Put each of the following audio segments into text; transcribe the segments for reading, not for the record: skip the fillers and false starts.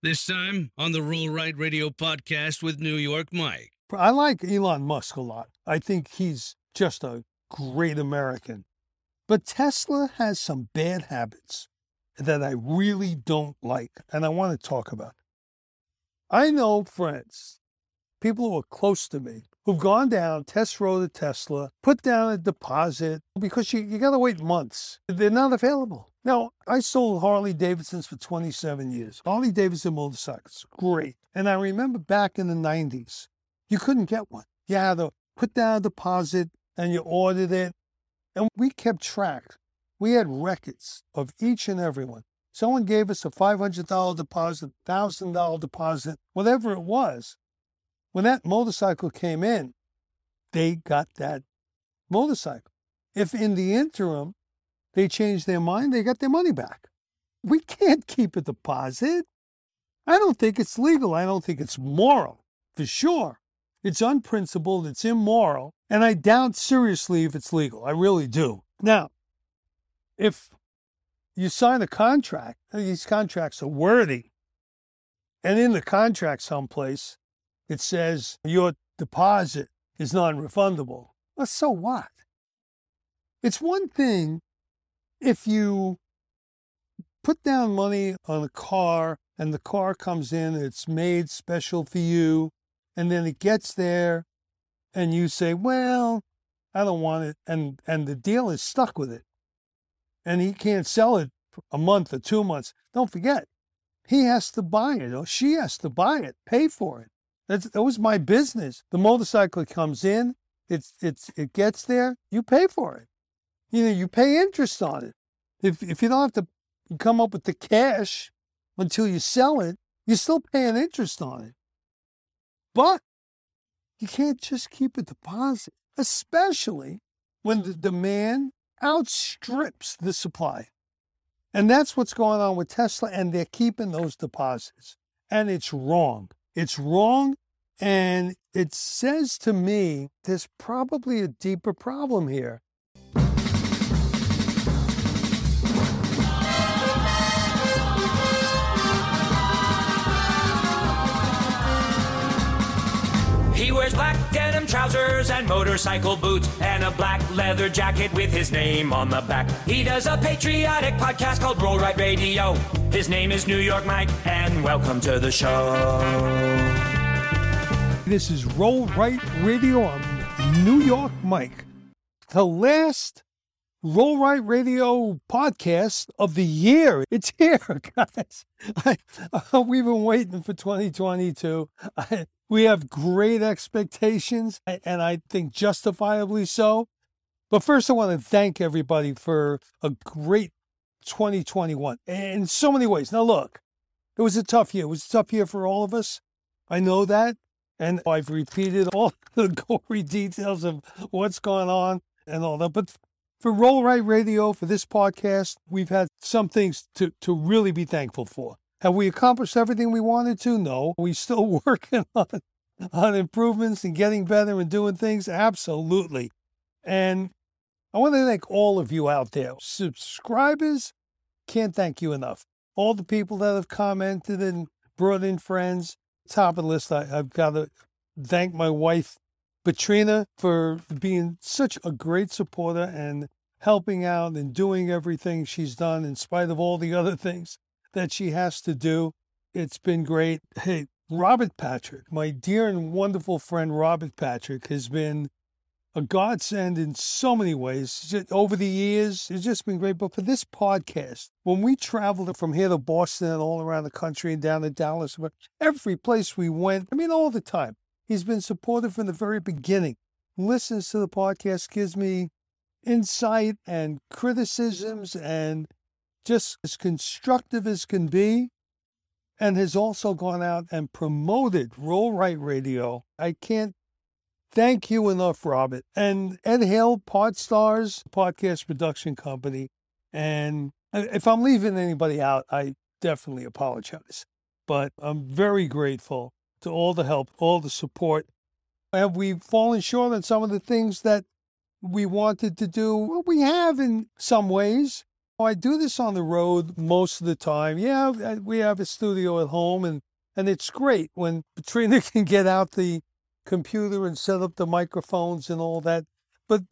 This time on the Roll Right Radio podcast with New York Mike. I like Elon Musk a lot. I think he's just a great American. But Tesla has some bad habits that I really don't like, and I want to talk about. I know friends, people who are close to me, who've gone down test road to Tesla, put down a deposit, because you got to wait months. They're not available. Now, I sold Harley Davidsons for 27 years. Harley Davidson motorcycles, great. And I remember back in the 90s, you couldn't get one. You had to put down a deposit, and you ordered it. And we kept track. We had records of each and every one. Someone gave us a $500 deposit, $1,000 deposit, whatever it was. When that motorcycle came in, they got that motorcycle. If in the interim they changed their mind, they got their money back. We can't keep a deposit. I don't think it's legal. I don't think it's moral, for sure. It's unprincipled. It's immoral. And I doubt seriously if it's legal. I really do. Now, if you sign a contract, these contracts are wordy, and in the contract someplace, it says your deposit is non-refundable. Well, so what? It's one thing if you put down money on a car and the car comes in, it's made special for you, and then it gets there and you say, well, I don't want it, and the dealer is stuck with it. And he can't sell it for a month or 2 months. Don't forget, he has to buy it, or she has to buy it, pay for it. That was my business. The motorcycle comes in, it gets there, you pay for it. You know, you pay interest on it. If you don't have to come up with the cash until you sell it, you're still paying interest on it. But you can't just keep a deposit, especially when the demand outstrips the supply. And that's what's going on with Tesla, and they're keeping those deposits. And it's wrong. It's wrong, and it says to me there's probably a deeper problem here. He wears black denim trousers and motorcycle boots and a black leather jacket with his name on the back. He does a patriotic podcast called Roll Right Radio. His name is New York Mike, and welcome to the show. This is Roll Right Radio on New York Mike. The last Roll Right Radio podcast of the year. It's here, guys. We've been waiting for 2022. We have great expectations, and I think justifiably so. But first, I want to thank everybody for a great 2021 in so many ways. Now, look, it was a tough year. It was a tough year for all of us. I know that. And I've repeated all the gory details of what's gone on and all that. But for Roll Right Radio, for this podcast, we've had some things to really be thankful for. Have we accomplished everything we wanted to? No. Are we still working on improvements and getting better and doing things? Absolutely. And I want to thank all of you out there. Subscribers, can't thank you enough. All the people that have commented and brought in friends. Top of the list, I've got to thank my wife, Katrina, for being such a great supporter and helping out and doing everything she's done in spite of all the other things that she has to do. It's been great. Hey, Robert Patrick, my dear and wonderful friend Robert Patrick, has been a godsend in so many ways. Just over the years, it's just been great. But for this podcast, when we traveled from here to Boston and all around the country and down to Dallas, but every place we went, I mean, all the time, he's been supportive from the very beginning. Listens to the podcast, gives me insight and criticisms, and just as constructive as can be, and has also gone out and promoted Roll Right Radio. I can't thank you enough, Robert. And Ed Hale, Podstars, podcast production company. And if I'm leaving anybody out, I definitely apologize. But I'm very grateful to all the help, all the support. Have we fallen short on some of the things that we wanted to do? Well, we have in some ways. I do this on the road most of the time. Yeah, we have a studio at home, and it's great when Katrina can get out the computer and set up the microphones and all that. But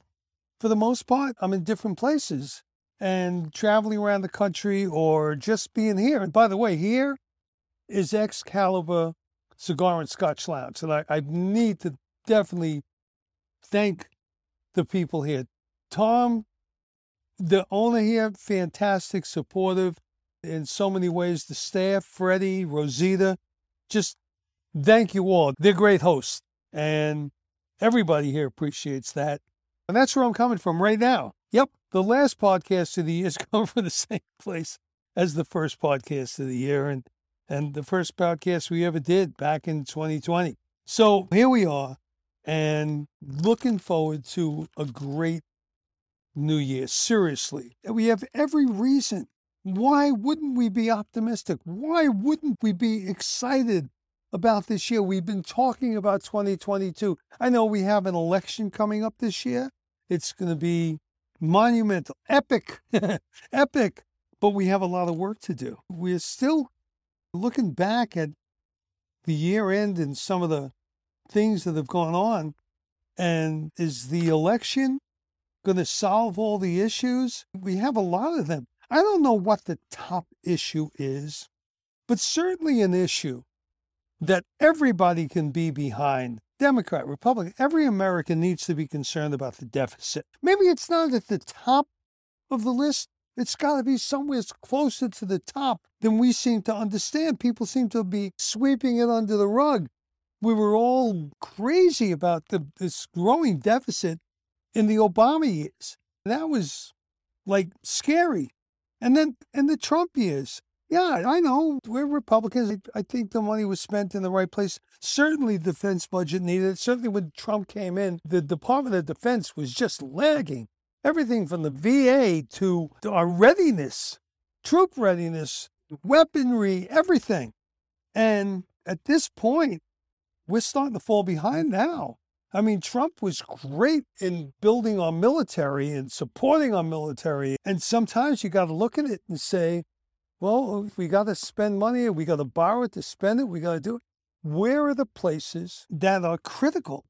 for the most part, I'm in different places and traveling around the country or just being here. And by the way, here is Excalibur Cigar and Scotch Lounge. And I need to definitely thank the people here. Tom, the owner here, fantastic, supportive in so many ways. The staff, Freddie, Rosita, just thank you all. They're great hosts. And everybody here appreciates that. And that's where I'm coming from right now. Yep, the last podcast of the year is coming from the same place as the first podcast of the year and the first podcast we ever did back in 2020. So here we are, and looking forward to a great New Year. Seriously, we have every reason. Why wouldn't we be optimistic? Why wouldn't we be excited about this year? We've been talking about 2022. I know we have an election coming up this year. It's going to be monumental, epic, epic, but we have a lot of work to do. We're still looking back at the year end and some of the things that have gone on. And is the election going to solve all the issues? We have a lot of them. I don't know what the top issue is, but certainly an issue that everybody can be behind. Democrat, Republican, every American needs to be concerned about the deficit. Maybe it's not at the top of the list. It's got to be somewhere closer to the top than we seem to understand. People seem to be sweeping it under the rug. We were all crazy about this growing deficit in the Obama years. That was, like, scary. And then in the Trump years, yeah, I know, we're Republicans. I think the money was spent in the right place. Certainly the defense budget needed it. Certainly when Trump came in, the Department of Defense was just lagging. Everything from the VA to our readiness, troop readiness, weaponry, everything. And at this point, we're starting to fall behind now. I mean, Trump was great in building our military and supporting our military. And sometimes you got to look at it and say, well, if we got to spend money, we got to borrow it to spend it, we got to do it. Where are the places that are critical?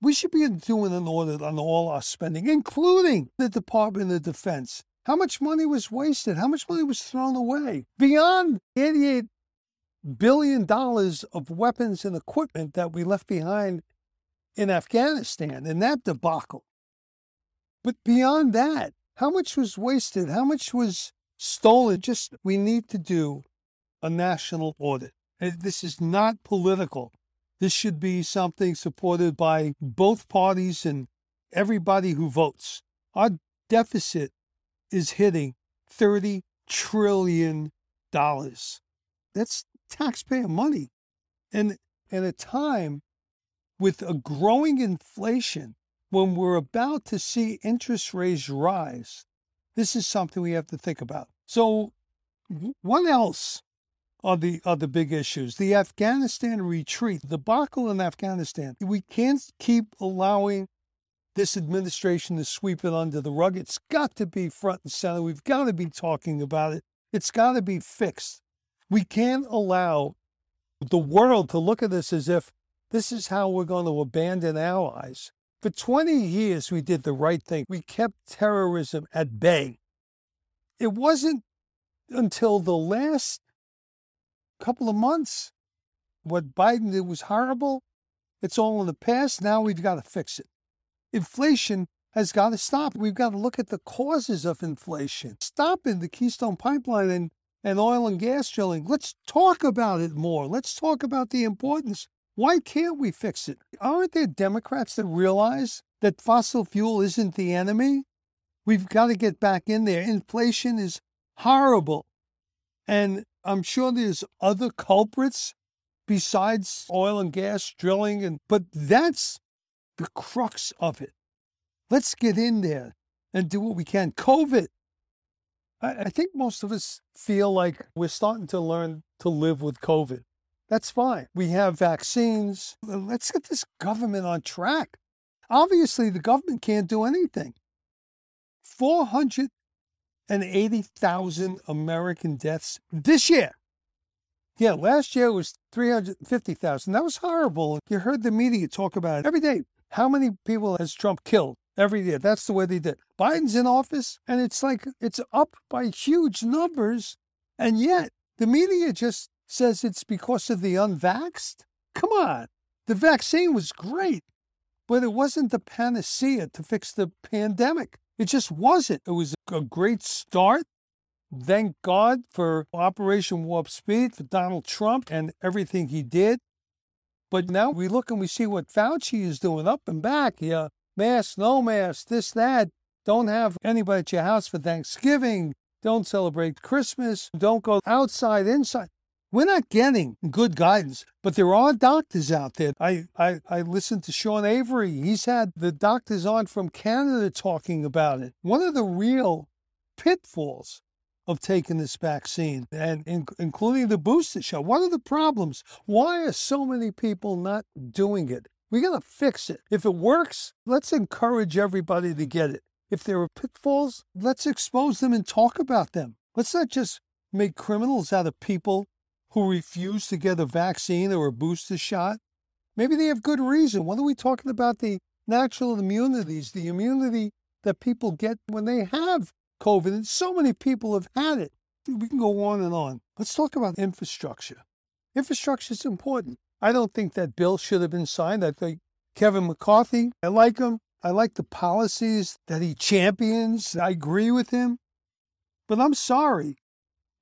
We should be doing an audit on all our spending, including the Department of Defense. How much money was wasted? How much money was thrown away? Beyond $88 billion of weapons and equipment that we left behind in Afghanistan, in that debacle. But beyond that, how much was wasted? How much was stolen? Just, we need to do a national audit. This is not political. This should be something supported by both parties and everybody who votes. Our deficit is hitting $30 trillion. That's taxpayer money. And at a time with a growing inflation, when we're about to see interest rates rise, this is something we have to think about. So what else are the big issues? The Afghanistan retreat, the debacle in Afghanistan. We can't keep allowing this administration to sweep it under the rug. It's got to be front and center. We've got to be talking about it. It's got to be fixed. We can't allow the world to look at this as if this is how we're going to abandon allies. For 20 years, we did the right thing. We kept terrorism at bay. It wasn't until the last couple of months what Biden did was horrible. It's all in the past. Now we've got to fix it. Inflation has got to stop. We've got to look at the causes of inflation. Stopping the Keystone Pipeline and oil and gas drilling. Let's talk about it more. Let's talk about the importance. Why can't we fix it? Aren't there Democrats that realize that fossil fuel isn't the enemy? We've got to get back in there. Inflation is horrible. And I'm sure there's other culprits besides oil and gas drilling. But that's the crux of it. Let's get in there and do what we can. COVID. I think most of us feel like we're starting to learn to live with COVID. That's fine. We have vaccines. Let's get this government on track. Obviously, the government can't do anything. 400 and 80,000 American deaths this year. Yeah, last year was 350,000. That was horrible. You heard the media talk about it every day. How many people has Trump killed every year? That's the way they did. Biden's in office, and it's like it's up by huge numbers, and yet the media just says it's because of the unvaxxed. Come on. The vaccine was great, but it wasn't the panacea to fix the pandemic. It just wasn't. It was a great start. Thank God for Operation Warp Speed, for Donald Trump and everything he did. But now we look and we see what Fauci is doing up and back. Yeah, mask, no mask, this, that. Don't have anybody at your house for Thanksgiving. Don't celebrate Christmas. Don't go outside, inside. We're not getting good guidance, but there are doctors out there. I listened to Sean Avery. He's had the doctors on from Canada talking about it. One of the real pitfalls of taking this vaccine, and including the booster shot, what are the problems? Why are so many people not doing it? We got to fix it. If it works, let's encourage everybody to get it. If there are pitfalls, let's expose them and talk about them. Let's not just make criminals out of people who refuse to get a vaccine or a booster shot. Maybe they have good reason. What are we talking about? The natural immunities, the immunity that people get when they have COVID. And so many people have had it. We can go on and on. Let's talk about infrastructure. Infrastructure is important. I don't think that bill should have been signed. I think Kevin McCarthy, I like him. I like the policies that he champions. I agree with him. But I'm sorry.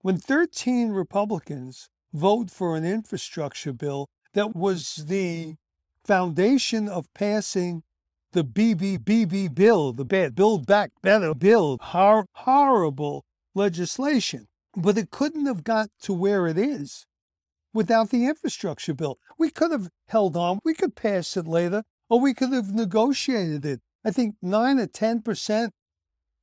When 13 Republicans vote for an infrastructure bill that was the foundation of passing the BBBB bill, the bad Build Back Better bill, horrible legislation. But it couldn't have got to where it is without the infrastructure bill. We could have held on. We could pass it later, or we could have negotiated it. I think 9 or 10%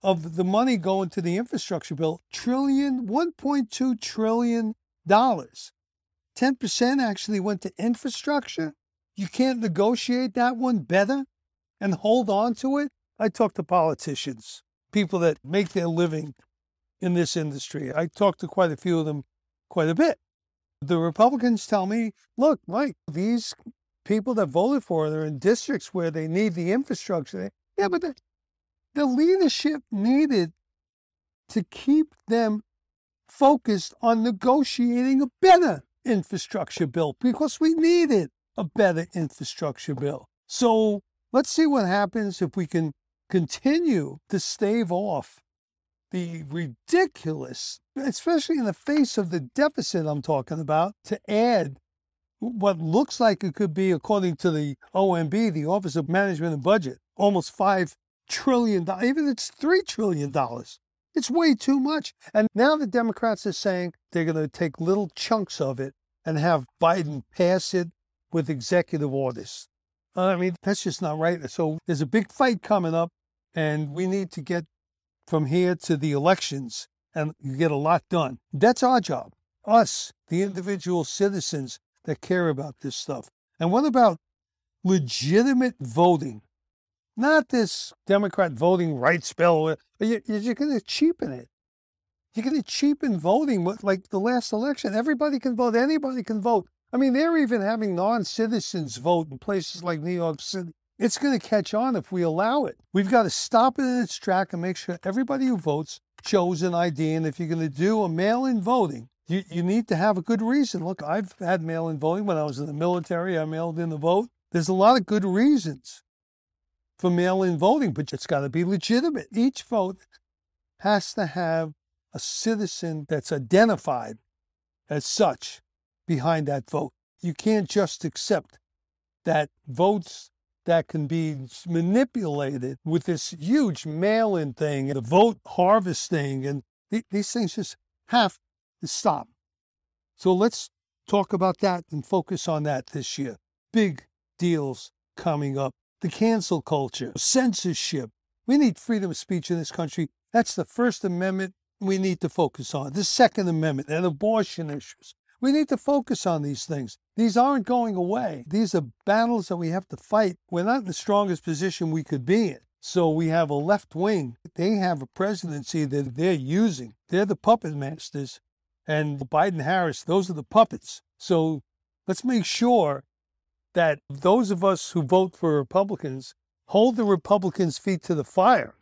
of the money going to the infrastructure bill, $1.2 trillion. 10% actually went to infrastructure. You can't negotiate that one better and hold on to it. I talk to politicians, people that make their living in this industry. I talk to quite a few of them quite a bit. The Republicans tell me, look, Mike, these people that voted for it are in districts where they need the infrastructure. Yeah, but the leadership needed to keep them focused on negotiating a better infrastructure bill, because we needed a better infrastructure bill. So let's see what happens if we can continue to stave off the ridiculous, especially in the face of the deficit I'm talking about, to add what looks like it could be, according to the OMB, the Office of Management and Budget, almost $5 trillion, even it's $3 trillion. It's way too much. And now the Democrats are saying they're going to take little chunks of it and have Biden pass it with executive orders. I mean, that's just not right. So there's a big fight coming up, and we need to get from here to the elections and get a lot done. That's our job, us, the individual citizens that care about this stuff. And what about legitimate voting? Not this Democrat voting rights bill. You're going to cheapen it. You're going to cheapen voting like the last election. Everybody can vote. Anybody can vote. I mean, they're even having non-citizens vote in places like New York City. It's going to catch on if we allow it. We've got to stop it in its track and make sure everybody who votes shows an ID. And if you're going to do a mail-in voting, you need to have a good reason. Look, I've had mail-in voting when I was in the military. I mailed in the vote. There's a lot of good reasons for mail-in voting, but it's got to be legitimate. Each vote has to have a citizen that's identified as such behind that vote. You can't just accept that votes that can be manipulated with this huge mail-in thing, and the vote harvesting, and these things just have to stop. So let's talk about that and focus on that this year. Big deals coming up. The cancel culture, censorship. We need freedom of speech in this country. That's the First Amendment we need to focus on. The Second Amendment and abortion issues. We need to focus on these things. These aren't going away. These are battles that we have to fight. We're not in the strongest position we could be in. So we have a left wing. They have a presidency that they're using. They're the puppet masters. And Biden, Harris, those are the puppets. So let's make sure that those of us who vote for Republicans hold the Republicans' feet to the fire.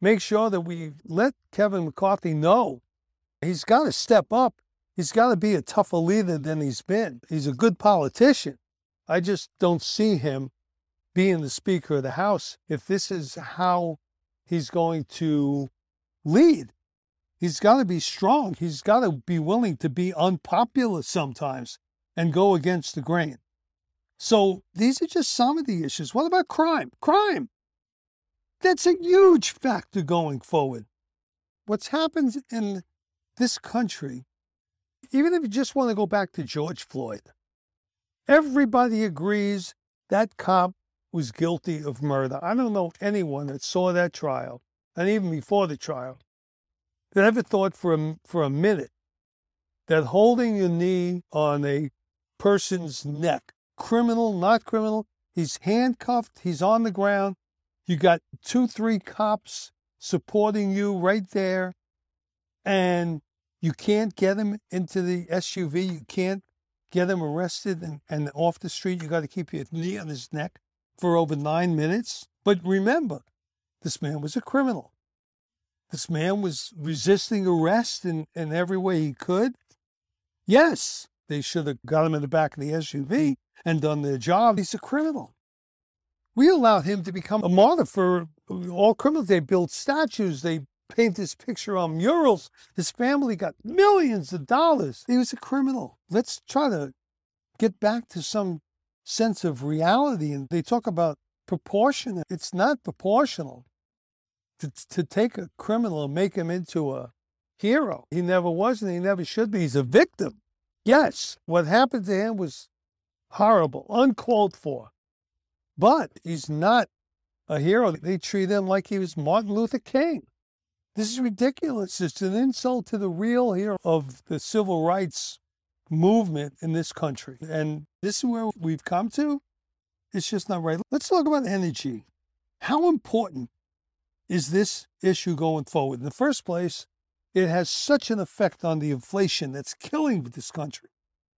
Make sure that we let Kevin McCarthy know he's got to step up. He's got to be a tougher leader than he's been. He's a good politician. I just don't see him being the Speaker of the House if this is how he's going to lead. He's got to be strong. He's got to be willing to be unpopular sometimes and go against the grain. So these are just some of the issues. What about crime? Crime. That's a huge factor going forward. What's happened in this country, even if you just want to go back to George Floyd, everybody agrees that cop was guilty of murder. I don't know anyone that saw that trial, and even before the trial, that ever thought for a minute that holding your knee on a person's neck, criminal, not criminal, he's handcuffed, he's on the ground, you got 2-3 cops supporting you right there, and you can't get him into the SUV, you can't get him arrested and off the street. You got to keep your knee on his neck for over 9 minutes. But remember, this man was a criminal. This man was resisting arrest in every way he could. Yes, they should have got him in the back of the SUV and done their job. He's a criminal. We allowed him to become a martyr for all criminals. They built statues. They paint his picture on murals. His family got millions of dollars. He was a criminal. Let's try to get back to some sense of reality. And they talk about proportion. It's not proportional. To take a criminal and make him into a hero. He never was and he never should be. He's a victim. Yes, what happened to him was horrible, uncalled for. But he's not a hero. They treat him like he was Martin Luther King. This is ridiculous. It's an insult to the real hero of the civil rights movement in this country. And this is where we've come to. It's just not right. Let's talk about energy. How important is this issue going forward? In the first place, it has such an effect on the inflation that's killing this country,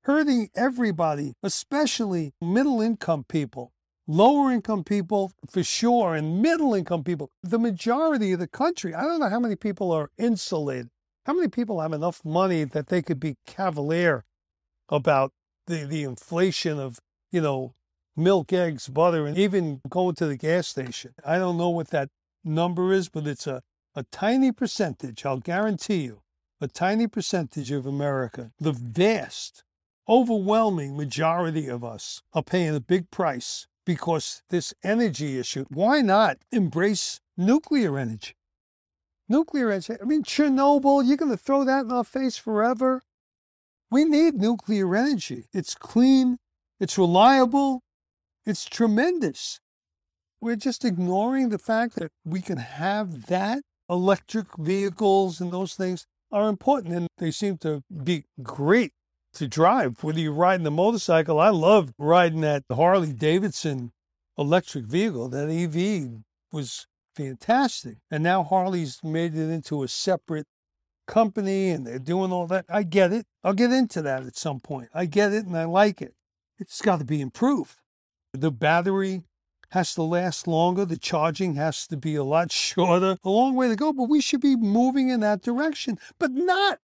hurting everybody, especially middle-income people, lower-income people for sure, and middle-income people. The majority of the country, I don't know how many people are insulated. How many people have enough money that they could be cavalier about the inflation of, you know, milk, eggs, butter, and even going to the gas station? I don't know what that number is, but it's a tiny percentage, I'll guarantee you, a tiny percentage of America. The vast, overwhelming majority of us are paying a big price because this energy issue. Why not embrace nuclear energy? Nuclear energy, I mean, Chernobyl, you're going to throw that in our face forever? We need nuclear energy. It's clean, it's reliable, it's tremendous. We're just ignoring the fact that we can have that. Electric vehicles and those things are important, and they seem to be great to drive. Whether you're riding a motorcycle, I love riding that Harley Davidson electric vehicle. That EV was fantastic. And now Harley's made it into a separate company and they're doing all that. I get it. I'll get into that at some point. I get it and I like it. It's got to be improved. The battery has to last longer. The charging has to be a lot shorter. A long way to go, but we should be moving in that direction, but not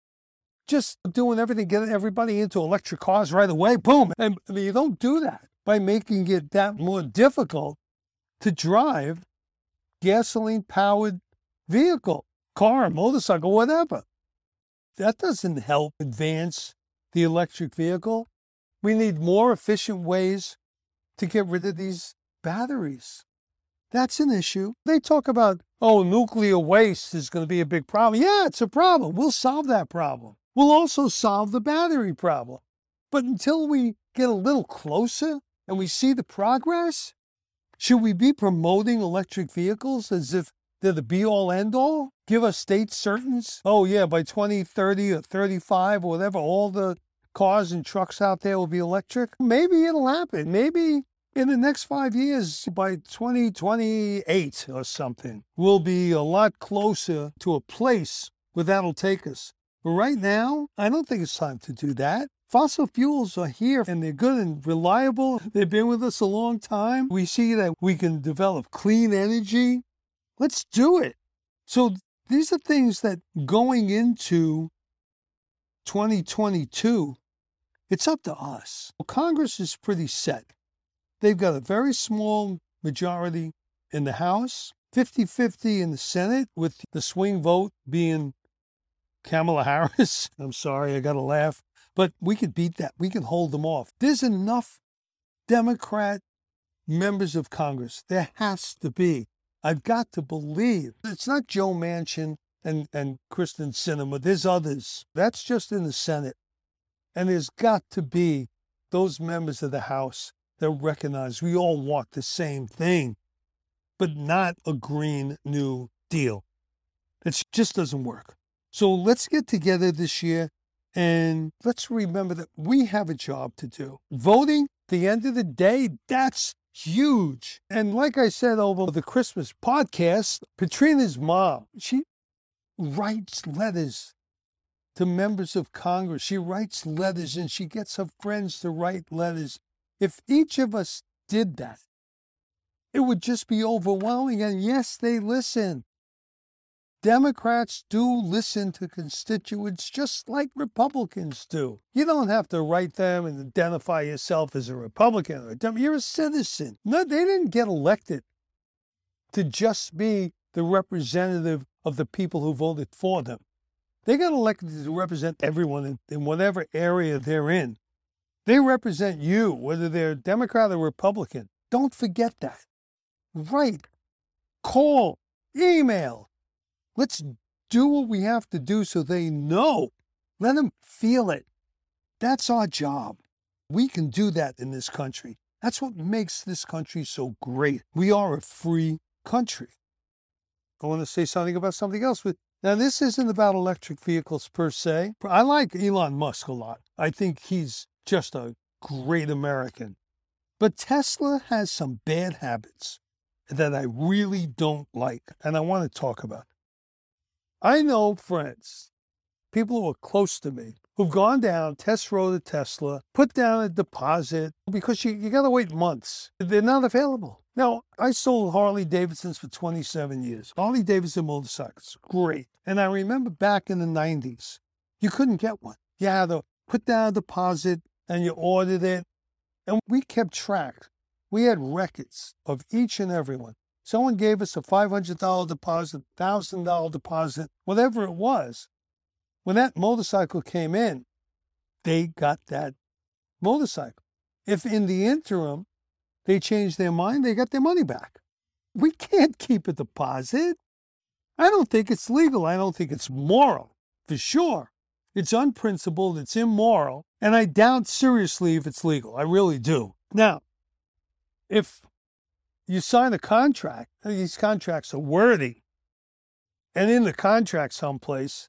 just doing everything, getting everybody into electric cars right away, boom. And you don't do that by making it that more difficult to drive gasoline-powered vehicle, car, motorcycle, whatever. That doesn't help advance the electric vehicle. We need more efficient ways to get rid of these batteries. That's an issue. They talk about, oh, nuclear waste is going to be a big problem. Yeah, it's a problem. We'll solve that problem. We'll also solve the battery problem. But until we get a little closer and we see the progress, should we be promoting electric vehicles as if they're the be-all, end-all? Give us date certains? Oh, yeah, by 2030 or 35 or whatever, all the cars and trucks out there will be electric. Maybe it'll happen. Maybe In the next 5 years, by 2028 or something, we'll be a lot closer to a place where that'll take us. But right now, I don't think it's time to do that. Fossil fuels are here, and they're good and reliable. They've been with us a long time. We see that we can develop clean energy. Let's do it. So these are things that going into 2022, it's up to us. Well, Congress is pretty set. They've got a very small majority in the House, 50-50 in the Senate, with the swing vote being Kamala Harris. I'm sorry, I got to laugh. But we could beat that. We can hold them off. There's enough Democrat members of Congress. There has to be. I've got to believe. It's not Joe Manchin and Kyrsten Sinema. There's others. That's just in the Senate. And there's got to be those members of the House that recognize we all want the same thing, but not a Green New Deal. It just doesn't work. So let's get together this year and let's remember that we have a job to do. Voting, at the end of the day, that's huge. And like I said over the Christmas podcast, Patrina's mom, she writes letters to members of Congress. She writes letters and she gets her friends to write letters. If each of us did that, it would just be overwhelming. And yes, they listen. Democrats do listen to constituents just like Republicans do. You don't have to write them and identify yourself as a Republican or a Democrat. You're a citizen. No, they didn't get elected to just be the representative of the people who voted for them. They got elected to represent everyone in whatever area they're in. They represent you, whether they're Democrat or Republican. Don't forget that. Write, call, email. Let's do what we have to do so they know. Let them feel it. That's our job. We can do that in this country. That's what makes this country so great. We are a free country. I want to say something about something else. Now, this isn't about electric vehicles per se. I like Elon Musk a lot. I think he's just a great American. But Tesla has some bad habits that I really don't like, and I want to talk about. I know friends, people who are close to me, who've gone down test road to Tesla, put down a deposit, because you got to wait months. They're not available. Now, I sold Harley Davidsons for 27 years. Harley Davidson motorcycles, great. And I remember back in the 90s, you couldn't get one. You had to put down a deposit and you ordered it. And we kept track. We had records of each and every one. Someone gave us a $500 deposit, $1,000 deposit, whatever it was. When that motorcycle came in, they got that motorcycle. If in the interim they changed their mind, they got their money back. We can't keep a deposit. I don't think it's legal. I don't think it's moral, for sure. It's unprincipled. It's immoral. And I doubt seriously if it's legal. I really do. Now, if you sign a contract, these contracts are wordy, and in the contract someplace,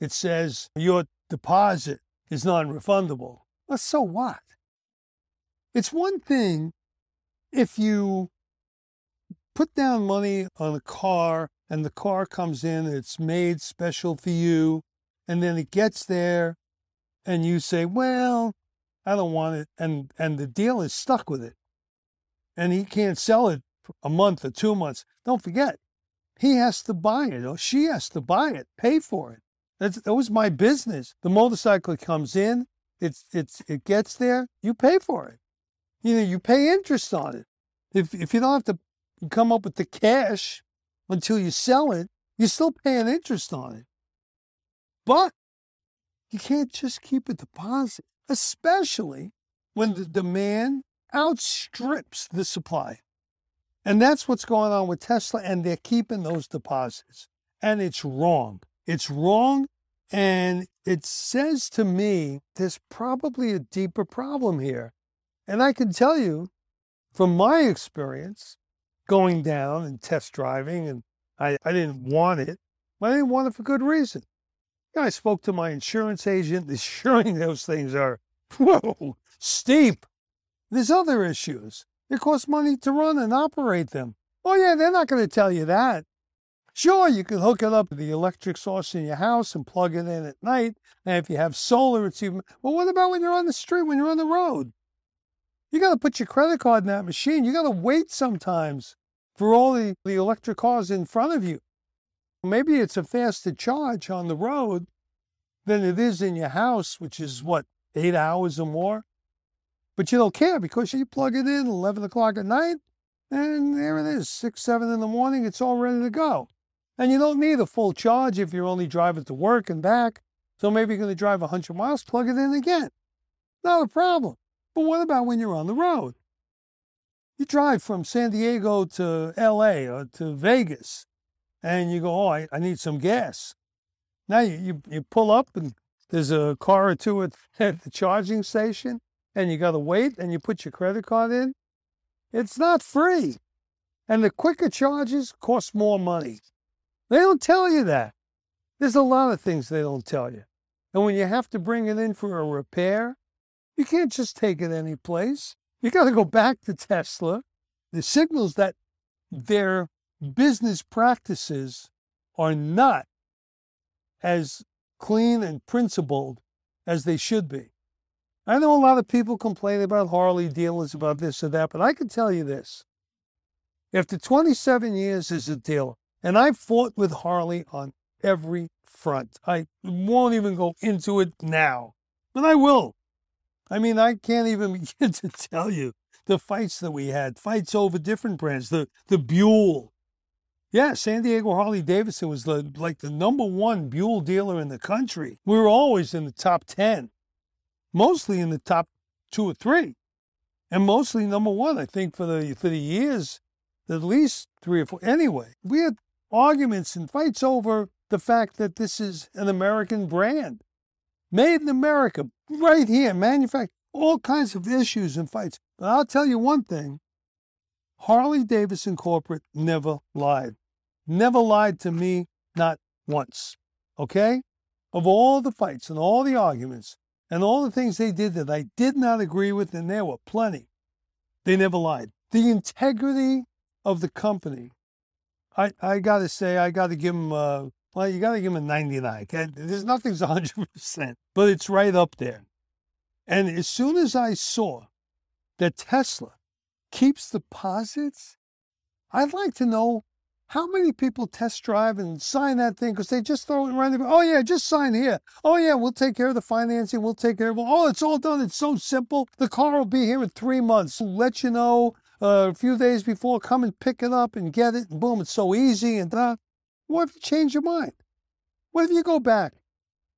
it says your deposit is non-refundable. Well, so what? It's one thing if you put down money on a car and the car comes in, it's made special for you, and then it gets there and you say, well, I don't want it, and the dealer is stuck with it. And he can't sell it for a month or 2 months. Don't forget, he has to buy it or she has to buy it, pay for it. That was my business. The motorcycle comes in, it gets there, you pay for it. You know, you pay interest on it. If you don't have to come up with the cash until you sell it, you're still paying interest on it. But you can't just keep a deposit, especially when the demand outstrips the supply. And that's what's going on with Tesla, and they're keeping those deposits. And it's wrong. It's wrong, and it says to me there's probably a deeper problem here. And I can tell you from my experience going down and test driving, and I didn't want it, but I didn't want it for good reason. You know, I spoke to my insurance agent, ensuring those things are, whoa, steep. There's other issues. It costs money to run and operate them. Oh, yeah, they're not going to tell you that. Sure, you can hook it up to the electric source in your house and plug it in at night. And if you have solar, it's even... Well, what about when you're on the street, when you're on the road? You got to put your credit card in that machine. You got to wait sometimes for all the electric cars in front of you. Maybe it's a faster charge on the road than it is in your house, which is, 8 hours or more? But you don't care because you plug it in at 11 o'clock at night, and there it is, 6, 7 in the morning, it's all ready to go. And you don't need a full charge if you're only driving to work and back. So maybe you're going to drive 100 miles, plug it in again. Not a problem. But what about when you're on the road? You drive from San Diego to L.A. or to Vegas, and you go, I need some gas. Now you pull up, and there's a car or two at the charging station, and you got to wait, and you put your credit card in. It's not free. And the quicker charges cost more money. They don't tell you that. There's a lot of things they don't tell you. And when you have to bring it in for a repair, you can't just take it any place. You got to go back to Tesla. The signals that their business practices are not as clean and principled as they should be. I know a lot of people complain about Harley dealers, about this or that, but I can tell you this. After 27 years as a dealer, and I fought with Harley on every front. I won't even go into it now, but I will. I mean, I can't even begin to tell you the fights that we had, fights over different brands, the Buell. Yeah, San Diego Harley-Davidson was the number one Buell dealer in the country. We were always in the top 10, mostly in the top 2 or 3, and mostly number one, I think, for the years, at least 3 or 4. Anyway, we had arguments and fights over the fact that this is an American brand. Made in America, right here, manufactured, all kinds of issues and fights. But I'll tell you one thing, Harley-Davidson Corporate never lied. Never lied to me, not once, okay? Of all the fights and all the arguments and all the things they did that I did not agree with, and there were plenty, they never lied. The integrity of the company, I got to say, I got to give them, you got to give them a 99. Okay? There's nothing's 100%, but it's right up there. And as soon as I saw that Tesla keeps deposits, I'd like to know how many people test drive and sign that thing because they just throw it around. Oh, yeah, just sign here. Oh, yeah, we'll take care of the financing. We'll take care of it. Oh, it's all done. It's so simple. The car will be here in 3 months. We'll let you know a few days before. Come and pick it up and get it. And boom, it's so easy. And what if you change your mind? What if you go back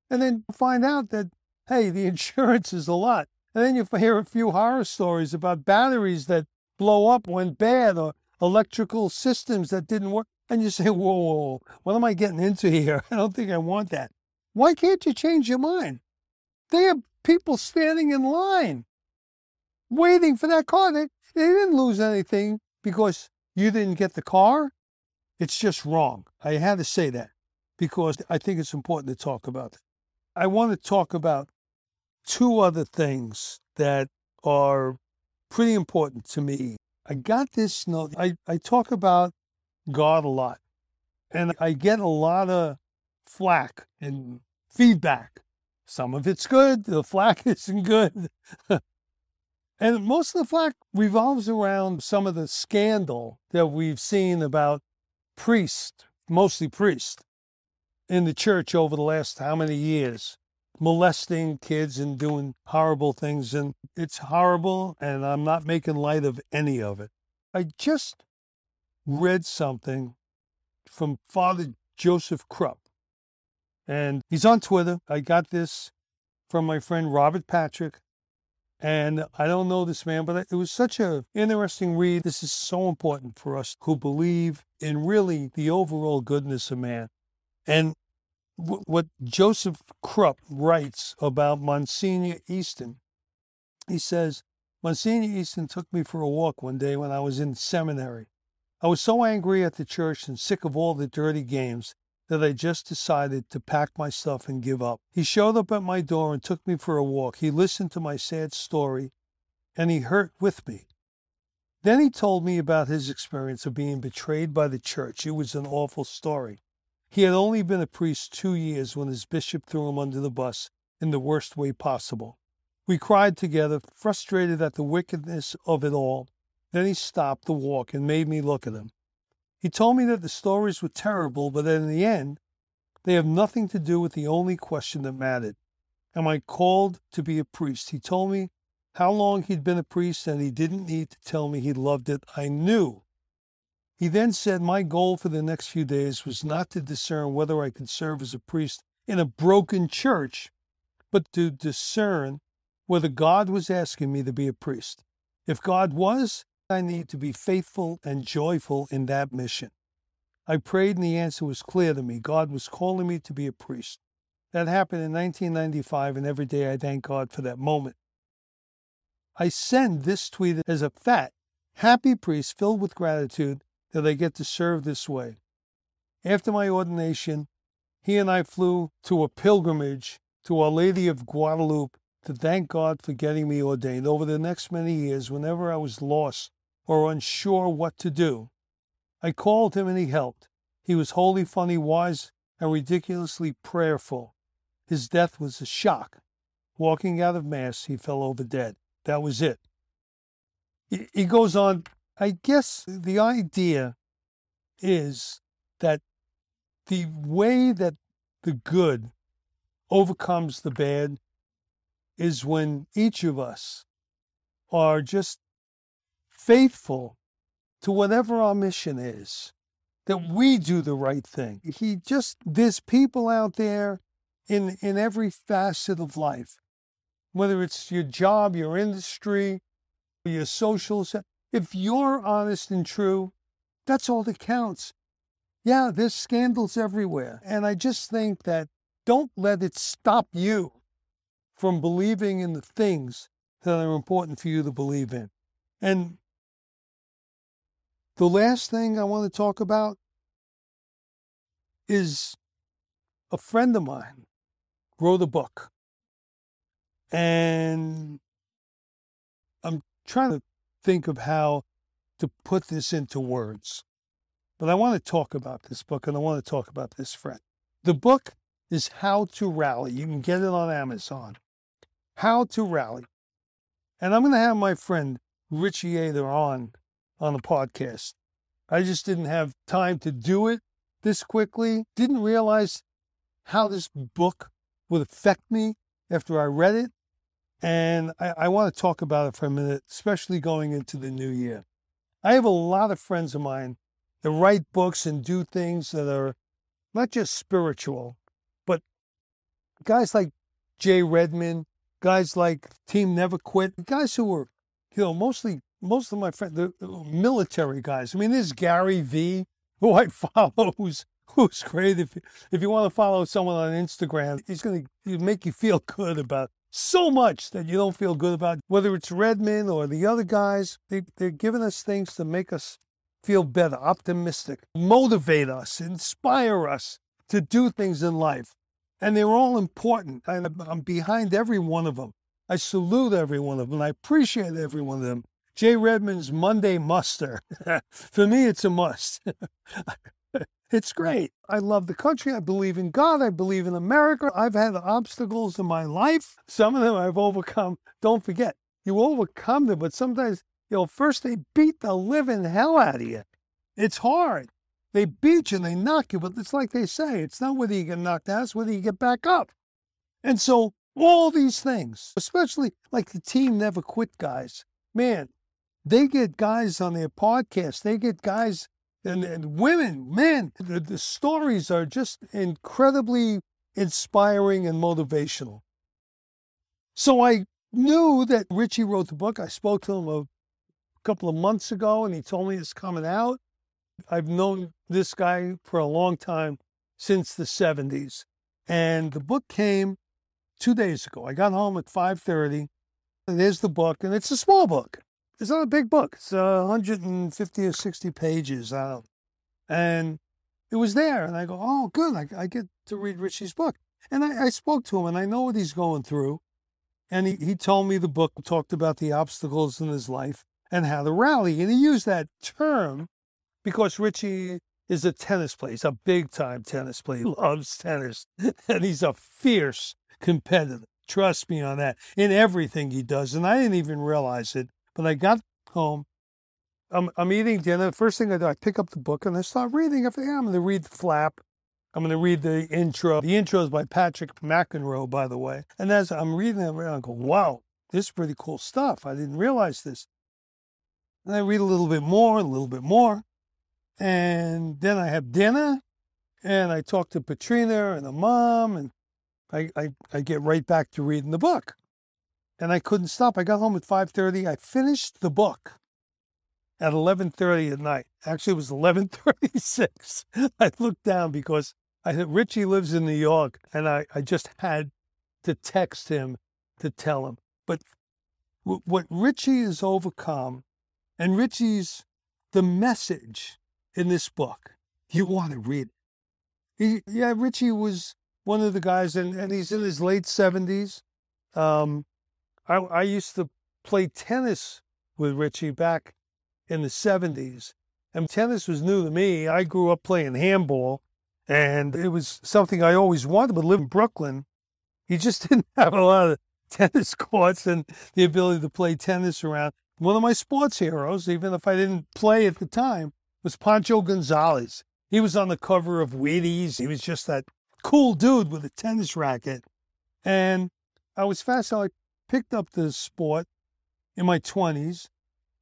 and then find out that, hey, the insurance is a lot? And then you hear a few horror stories about batteries that blow up, went bad, or electrical systems that didn't work. And you say, whoa, what am I getting into here? I don't think I want that. Why can't you change your mind? They have people standing in line waiting for that car. They didn't lose anything because you didn't get the car. It's just wrong. I had to say that because I think it's important to talk about it. I want to talk about two other things that are pretty important to me. I got this note. I talk about God a lot, and I get a lot of flack and feedback. Some of it's good. The flack isn't good. And most of the flack revolves around some of the scandal that we've seen about priests, mostly priests, in the church over the last how many years, molesting kids and doing horrible things. And it's horrible, and I'm not making light of any of it. I just read something from Father Joseph Krupp, and he's on Twitter. I got this from my friend Robert Patrick, and I don't know this man, but it was such an interesting read. This is so important for us who believe in really the overall goodness of man. And what Joseph Krupp writes about Monsignor Easton, he says, Monsignor Easton took me for a walk one day when I was in seminary. I was so angry at the church and sick of all the dirty games that I just decided to pack my stuff and give up. He showed up at my door and took me for a walk. He listened to my sad story, and he hurt with me. Then he told me about his experience of being betrayed by the church. It was an awful story. He had only been a priest 2 years when his bishop threw him under the bus in the worst way possible. We cried together, frustrated at the wickedness of it all. Then he stopped the walk and made me look at him. He told me that the stories were terrible, but that in the end, they have nothing to do with the only question that mattered. Am I called to be a priest? He told me how long he'd been a priest, and he didn't need to tell me he loved it. I knew. He then said my goal for the next few days was not to discern whether I could serve as a priest in a broken church, but to discern whether God was asking me to be a priest. If God was, I need to be faithful and joyful in that mission. I prayed, and the answer was clear to me. God was calling me to be a priest. That happened in 1995, and every day I thank God for that moment. I send this tweet as a fat, happy priest filled with gratitude that I get to serve this way. After my ordination, he and I flew to a pilgrimage to Our Lady of Guadalupe to thank God for getting me ordained. Over the next many years, whenever I was lost or unsure what to do, I called him and he helped. He was wholly funny, wise, and ridiculously prayerful. His death was a shock. Walking out of Mass, he fell over dead. That was it. He goes on, I guess the idea is that the way that the good overcomes the bad is when each of us are just faithful to whatever our mission is, that we do the right thing. There's people out there in every facet of life, whether it's your job, your industry, your social. If you're honest and true, that's all that counts. Yeah, there's scandals everywhere. And I just think that don't let it stop you from believing in the things that are important for you to believe in. And the last thing I want to talk about is a friend of mine wrote a book. And I'm trying to think of how to put this into words. But I want to talk about this book, and I want to talk about this friend. The book is How to Rally. You can get it on Amazon. How to Rally. And I'm going to have my friend Richie Ader on the podcast. I just didn't have time to do it this quickly. Didn't realize how this book would affect me after I read it. And I want to talk about it for a minute, especially going into the new year. I have a lot of friends of mine that write books and do things that are not just spiritual, but guys like Jay Redman, guys like Team Never Quit, guys who were, most of my friends, the military guys. I mean, there's Gary V, who I follow, who's great. If you want to follow someone on Instagram, he's going to make you feel good about so much that you don't feel good about. Whether it's Redman or the other guys, they're giving us things to make us feel better, optimistic, motivate us, inspire us to do things in life. And they're all important. I'm behind every one of them. I salute every one of them. I appreciate every one of them. Jay Redman's Monday Muster. For me, it's a must. It's great. I love the country. I believe in God. I believe in America. I've had obstacles in my life. Some of them I've overcome. Don't forget, you overcome them, but sometimes, first they beat the living hell out of you. It's hard. They beat you and they knock you, but it's like they say, it's not whether you get knocked out, it's whether you get back up. And so all these things, especially like the Team Never Quit guys, man, they get guys on their podcast. They get guys and women, man, the stories are just incredibly inspiring and motivational. So I knew that Richie wrote the book. I spoke to him a couple of months ago, and he told me it's coming out. I've known this guy for a long time, since the 70s. And the book came 2 days ago. I got home at 5:30, and there's the book, and it's a small book. It's not a big book. It's 150 or 60 pages. I don't know. And it was there. And I go, oh, good. I get to read Richie's book. And I spoke to him, and I know what he's going through. And he told me the book talked about the obstacles in his life. and How to Rally. And he used that term because Richie is a tennis player. He's a big-time tennis player. He loves tennis. And he's a fierce competitor. Trust me on that. In everything he does. And I didn't even realize it. But I got home. I'm eating dinner. The first thing I do, I pick up the book and I start reading. I think, I'm going to read The Flap. I'm going to read the intro. The intro is by Patrick McEnroe, by the way. And as I'm reading it, I go, wow, this is pretty cool stuff. I didn't realize this. And I read a little bit more. And then I have dinner, and I talk to Patrina and the mom, and I get right back to reading the book. And I couldn't stop. I got home at 5:30. I finished the book at 11:30 at night. Actually, it was 11:36. I looked down because Richie lives in New York, and I just had to text him to tell him. But what Richie has overcome, and Richie's the message in this book, you want to read it. Richie was one of the guys, and he's in his late 70s. I used to play tennis with Richie back in the 70s. And tennis was new to me. I grew up playing handball, and it was something I always wanted, but living in Brooklyn, you just didn't have a lot of tennis courts and the ability to play tennis around. One of my sports heroes, even if I didn't play at the time, was Pancho Gonzalez. He was on the cover of Wheaties. He was just that cool dude with a tennis racket. And I was fascinated. I picked up the sport in my 20s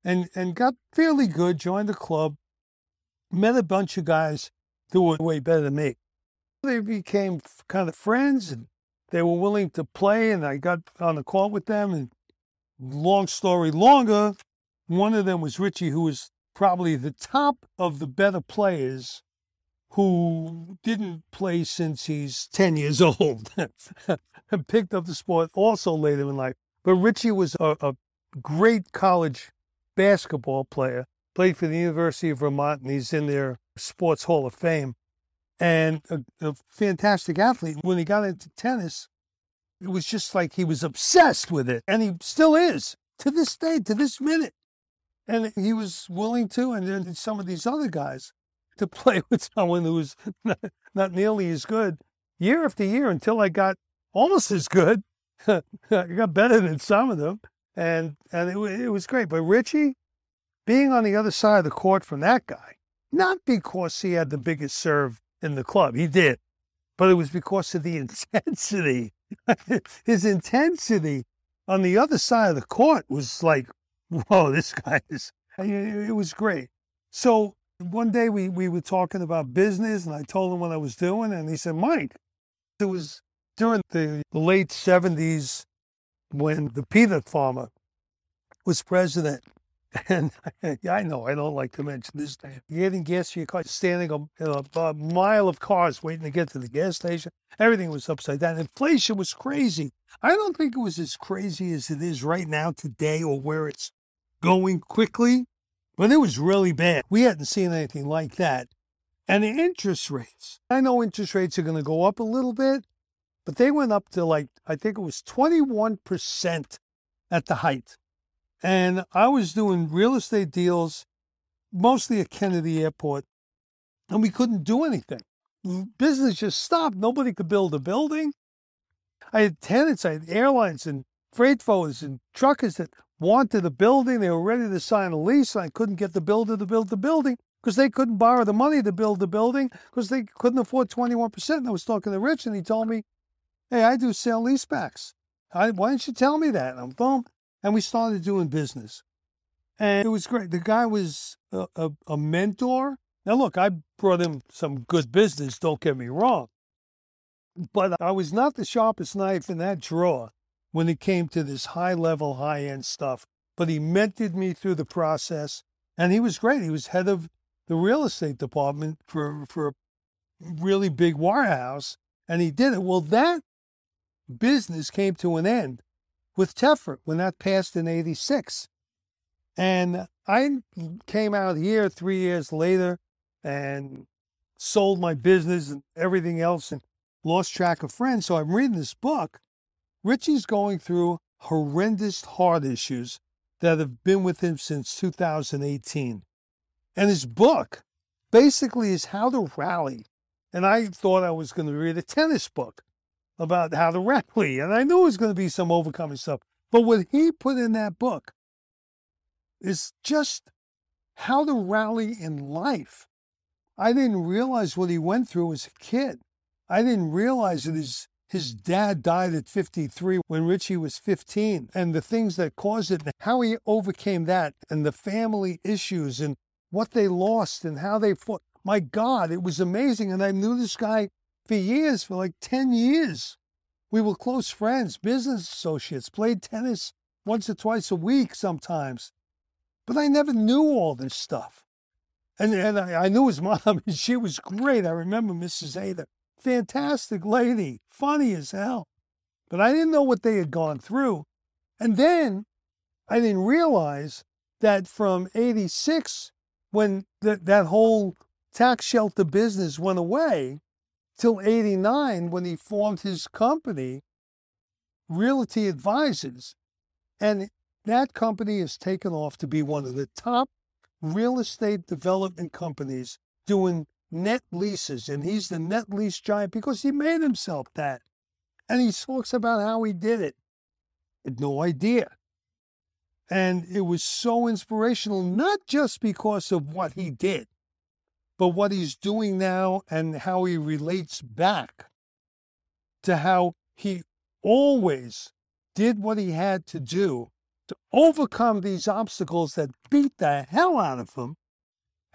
and got fairly good, joined the club, met a bunch of guys that were way better than me. They became kind of friends, and they were willing to play, and I got on the court with them. And long story longer, one of them was Richie, who was probably the top of the better players who didn't play since he's 10 years old and picked up the sport also later in life. But Richie was a great college basketball player, played for the University of Vermont, and he's in their Sports Hall of Fame, and a fantastic athlete. When he got into tennis, it was just like he was obsessed with it, and he still is to this day, to this minute. And he was willing to, and then some of these other guys, to play with someone who was not nearly as good year after year until I got almost as good. I got better than some of them, and it was great. But Richie, being on the other side of the court from that guy, not because he had the biggest serve in the club, he did, but it was because of the intensity. His intensity on the other side of the court was like, whoa, this guy is, it was great. So one day we were talking about business, and I told him what I was doing, and he said, Mike, it was during the late 70s when the peanut farmer was president. And I know I don't like to mention this name. You're getting gas for your car, standing a mile of cars waiting to get to the gas station. Everything was upside down. Inflation was crazy. I don't think it was as crazy as it is right now today, or where it's going quickly, but it was really bad. We hadn't seen anything like that. And the interest rates. I know interest rates are going to go up a little bit, but they went up to like, I think it was 21% at the height. And I was doing real estate deals, mostly at Kennedy Airport, and we couldn't do anything. Business just stopped. Nobody could build a building. I had tenants, I had airlines and freight forwarders and truckers that wanted a building. They were ready to sign a lease, and I couldn't get the builder to build the building because they couldn't borrow the money to build the building because they couldn't afford 21%. And I was talking to Rich, and he told me, hey, I do sale leasebacks. Why didn't you tell me that? And I'm going, and we started doing business. And it was great. The guy was a mentor. Now, look, I brought him some good business, don't get me wrong. But I was not the sharpest knife in that drawer when it came to this high-level, high-end stuff. But he mentored me through the process, and he was great. He was head of the real estate department for a really big warehouse, and he did it. Well, that business came to an end with Teffert when that passed in 86. And I came out here 3 years later and sold my business and everything else and lost track of friends. So I'm reading this book. Richie's going through horrendous heart issues that have been with him since 2018. And his book basically is How to Rally. And I thought I was going to read a tennis book about how to rally. And I knew it was going to be some overcoming stuff. But what he put in that book is just how to rally in life. I didn't realize what he went through as a kid. I didn't realize that his dad died at 53 when Richie was 15, and the things that caused it and how he overcame that and the family issues and what they lost and how they fought. My God, it was amazing. And I knew this guy for years, for like 10 years. We were close friends, business associates, played tennis once or twice a week sometimes. But I never knew all this stuff. And I knew his mom, and she was great. I remember Mrs. Ader, fantastic lady, funny as hell. But I didn't know what they had gone through. And then I didn't realize that from 86, when that whole tax shelter business went away, till 89, when he formed his company, Realty Advisors. And that company has taken off to be one of the top real estate development companies doing net leases. And he's the net lease giant because he made himself that. And he talks about how he did it. I had no idea. And it was so inspirational, not just because of what he did, but what he's doing now and how he relates back to how he always did what he had to do to overcome these obstacles that beat the hell out of him.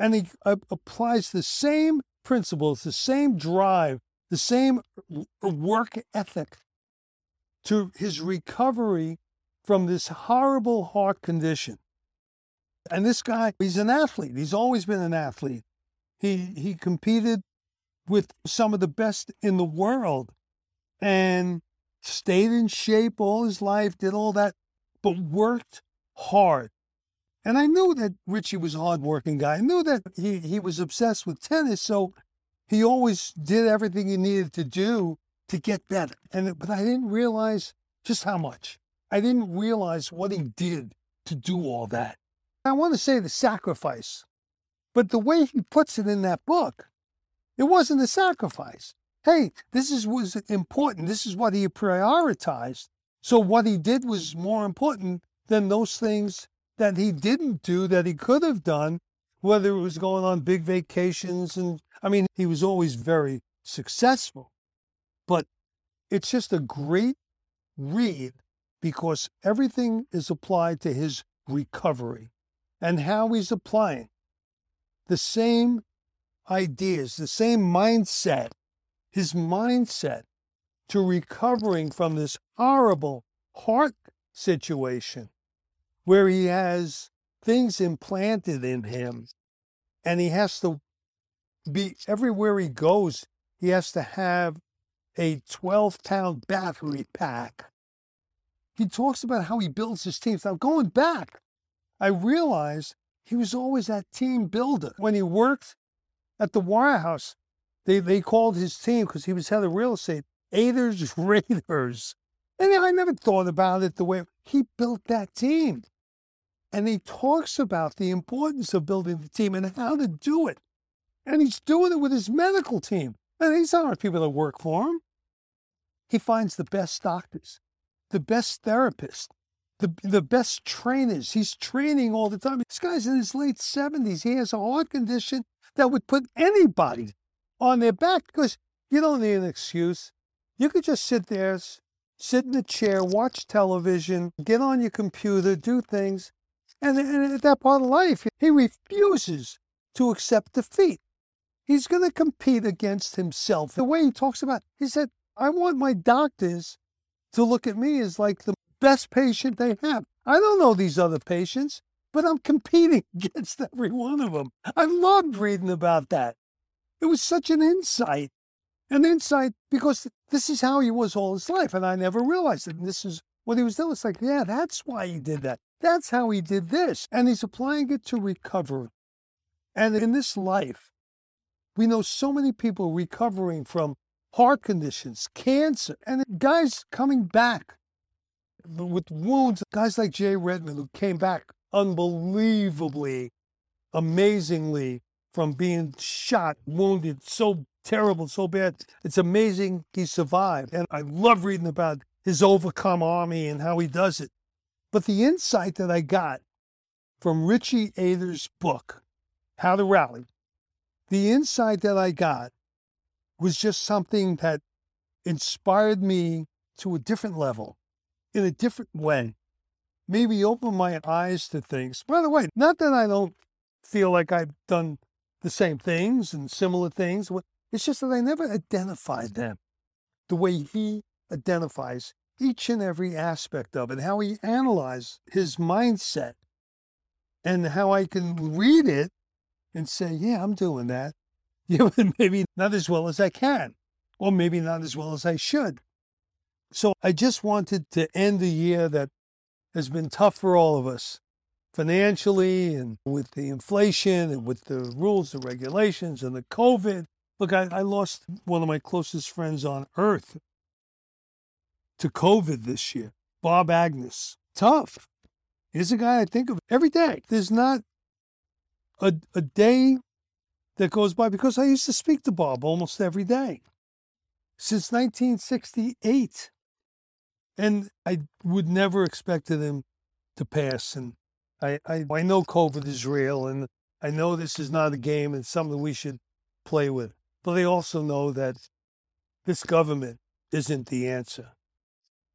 And he applies the same principles, the same drive, the same work ethic to his recovery from this horrible heart condition. And this guy, he's an athlete. He's always been an athlete. He competed with some of the best in the world and stayed in shape all his life, did all that, but worked hard. And I knew that Richie was a hard-working guy. I knew that he was obsessed with tennis, so he always did everything he needed to do to get better. But I didn't realize just how much. I didn't realize what he did to do all that. I want to say the sacrifice, but the way he puts it in that book, it wasn't a sacrifice. Hey, was important. This is what he prioritized. So what he did was more important than those things that he didn't do that he could have done, whether it was going on big vacations. And I mean, he was always very successful. But it's just a great read because everything is applied to his recovery and how he's applying the same ideas, the same mindset, his mindset to recovering from this horrible heart situation where he has things implanted in him and he has to be, everywhere he goes, he has to have a 12-pound battery pack. He talks about how he builds his teams. Now, going back, I realized he was always that team builder. When he worked at the warehouse, they called his team, because he was head of real estate, Ader's Raiders. And I never thought about it the way he built that team. And he talks about the importance of building the team and how to do it. And he's doing it with his medical team. And these aren't people that work for him. He finds the best doctors, the best therapists, the best trainers. He's training all the time. This guy's in his late 70s. He has a heart condition that would put anybody on their back because you don't need an excuse. You could just sit there, sit in a chair, watch television, get on your computer, do things. And at that part of life, he refuses to accept defeat. He's going to compete against himself. The way he talks about it, he said, I want my doctors to look at me as like the best patient they have. I don't know these other patients, but I'm competing against every one of them. I loved reading about that. It was such an insight. An insight because this is how he was all his life, and I never realized it. And this is what he was doing. It's like, yeah, that's why he did that. That's how he did this. And he's applying it to recovery. And in this life, we know so many people recovering from heart conditions, cancer, and guys coming back with wounds. Guys like Jay Redman, who came back unbelievably, amazingly, from being shot, wounded, so terrible, so bad. It's amazing he survived. And I love reading about his overcome army and how he does it. But the insight that I got from Richie Ader's book, How to Rally, the insight that I got was just something that inspired me to a different level, in a different way. Maybe open my eyes to things. By the way, not that I don't feel like I've done the same things and similar things. It's just that I never identified them the way he identifies each and every aspect of it, how he analyzed his mindset, and how I can read it and say, yeah, I'm doing that. Yeah, maybe not as well as I can, or maybe not as well as I should. So I just wanted to end a year that has been tough for all of us, financially and with the inflation and with the rules and regulations and the COVID. Look, I lost one of my closest friends on earth to COVID this year, Bob Agnes. Tough. He's a guy I think of every day. There's not a day that goes by, because I used to speak to Bob almost every day since 1968. And I would never expected him to pass. And I know COVID is real, and I know this is not a game and something we should play with. But they also know that this government isn't the answer.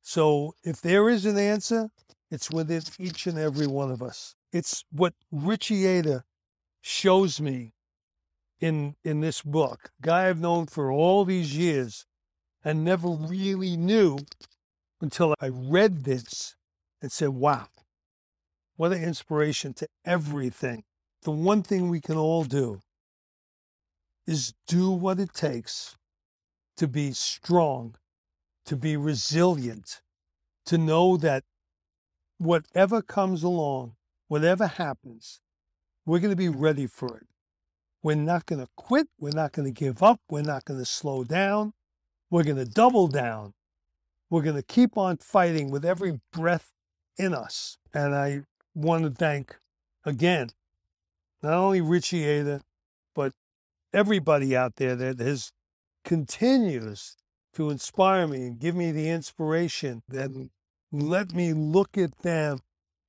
So if there is an answer, it's within each and every one of us. It's what Richie Ader shows me in this book, guy I've known for all these years and never really knew until I read this and said, wow, what an inspiration to everything. The one thing we can all do is do what it takes to be strong, to be resilient, to know that whatever comes along, whatever happens, we're going to be ready for it. We're not going to quit. We're not going to give up. We're not going to slow down. We're going to double down. We're going to keep on fighting with every breath in us. And I want to thank, again, not only Richie Ader, but everybody out there that has continues to inspire me and give me the inspiration that let me look at them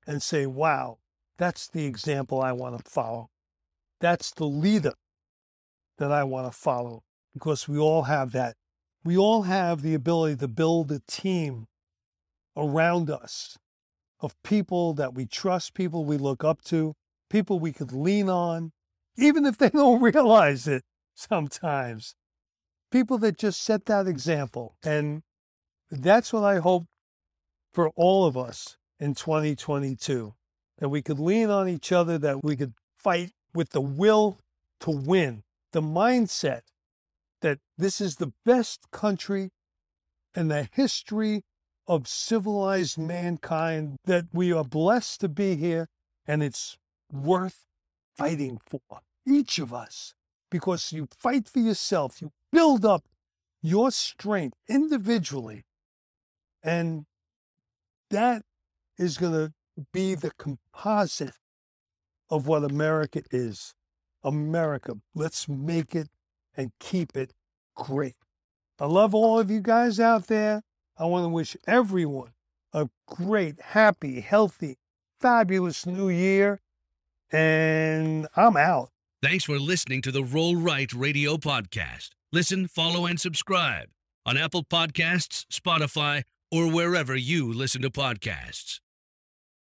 and say, wow, that's the example I want to follow. That's the leader that I want to follow, because we all have that. We all have the ability to build a team around us of people that we trust, people we look up to, people we could lean on, even if they don't realize it sometimes. People that just set that example. And that's what I hope for all of us in 2022, that we could lean on each other, that we could fight with the will to win, the mindset that this is the best country in the history of civilized mankind, that we are blessed to be here, and it's worth fighting for, each of us, because you fight for yourself, you build up your strength individually, and that is going to be the composite of what America is. America, let's make it and keep it great. I love all of you guys out there. I want to wish everyone a great, happy, healthy, fabulous new year. And I'm out. Thanks for listening to the Roll Right Radio podcast. Listen, follow, and subscribe on Apple Podcasts, Spotify, or wherever you listen to podcasts.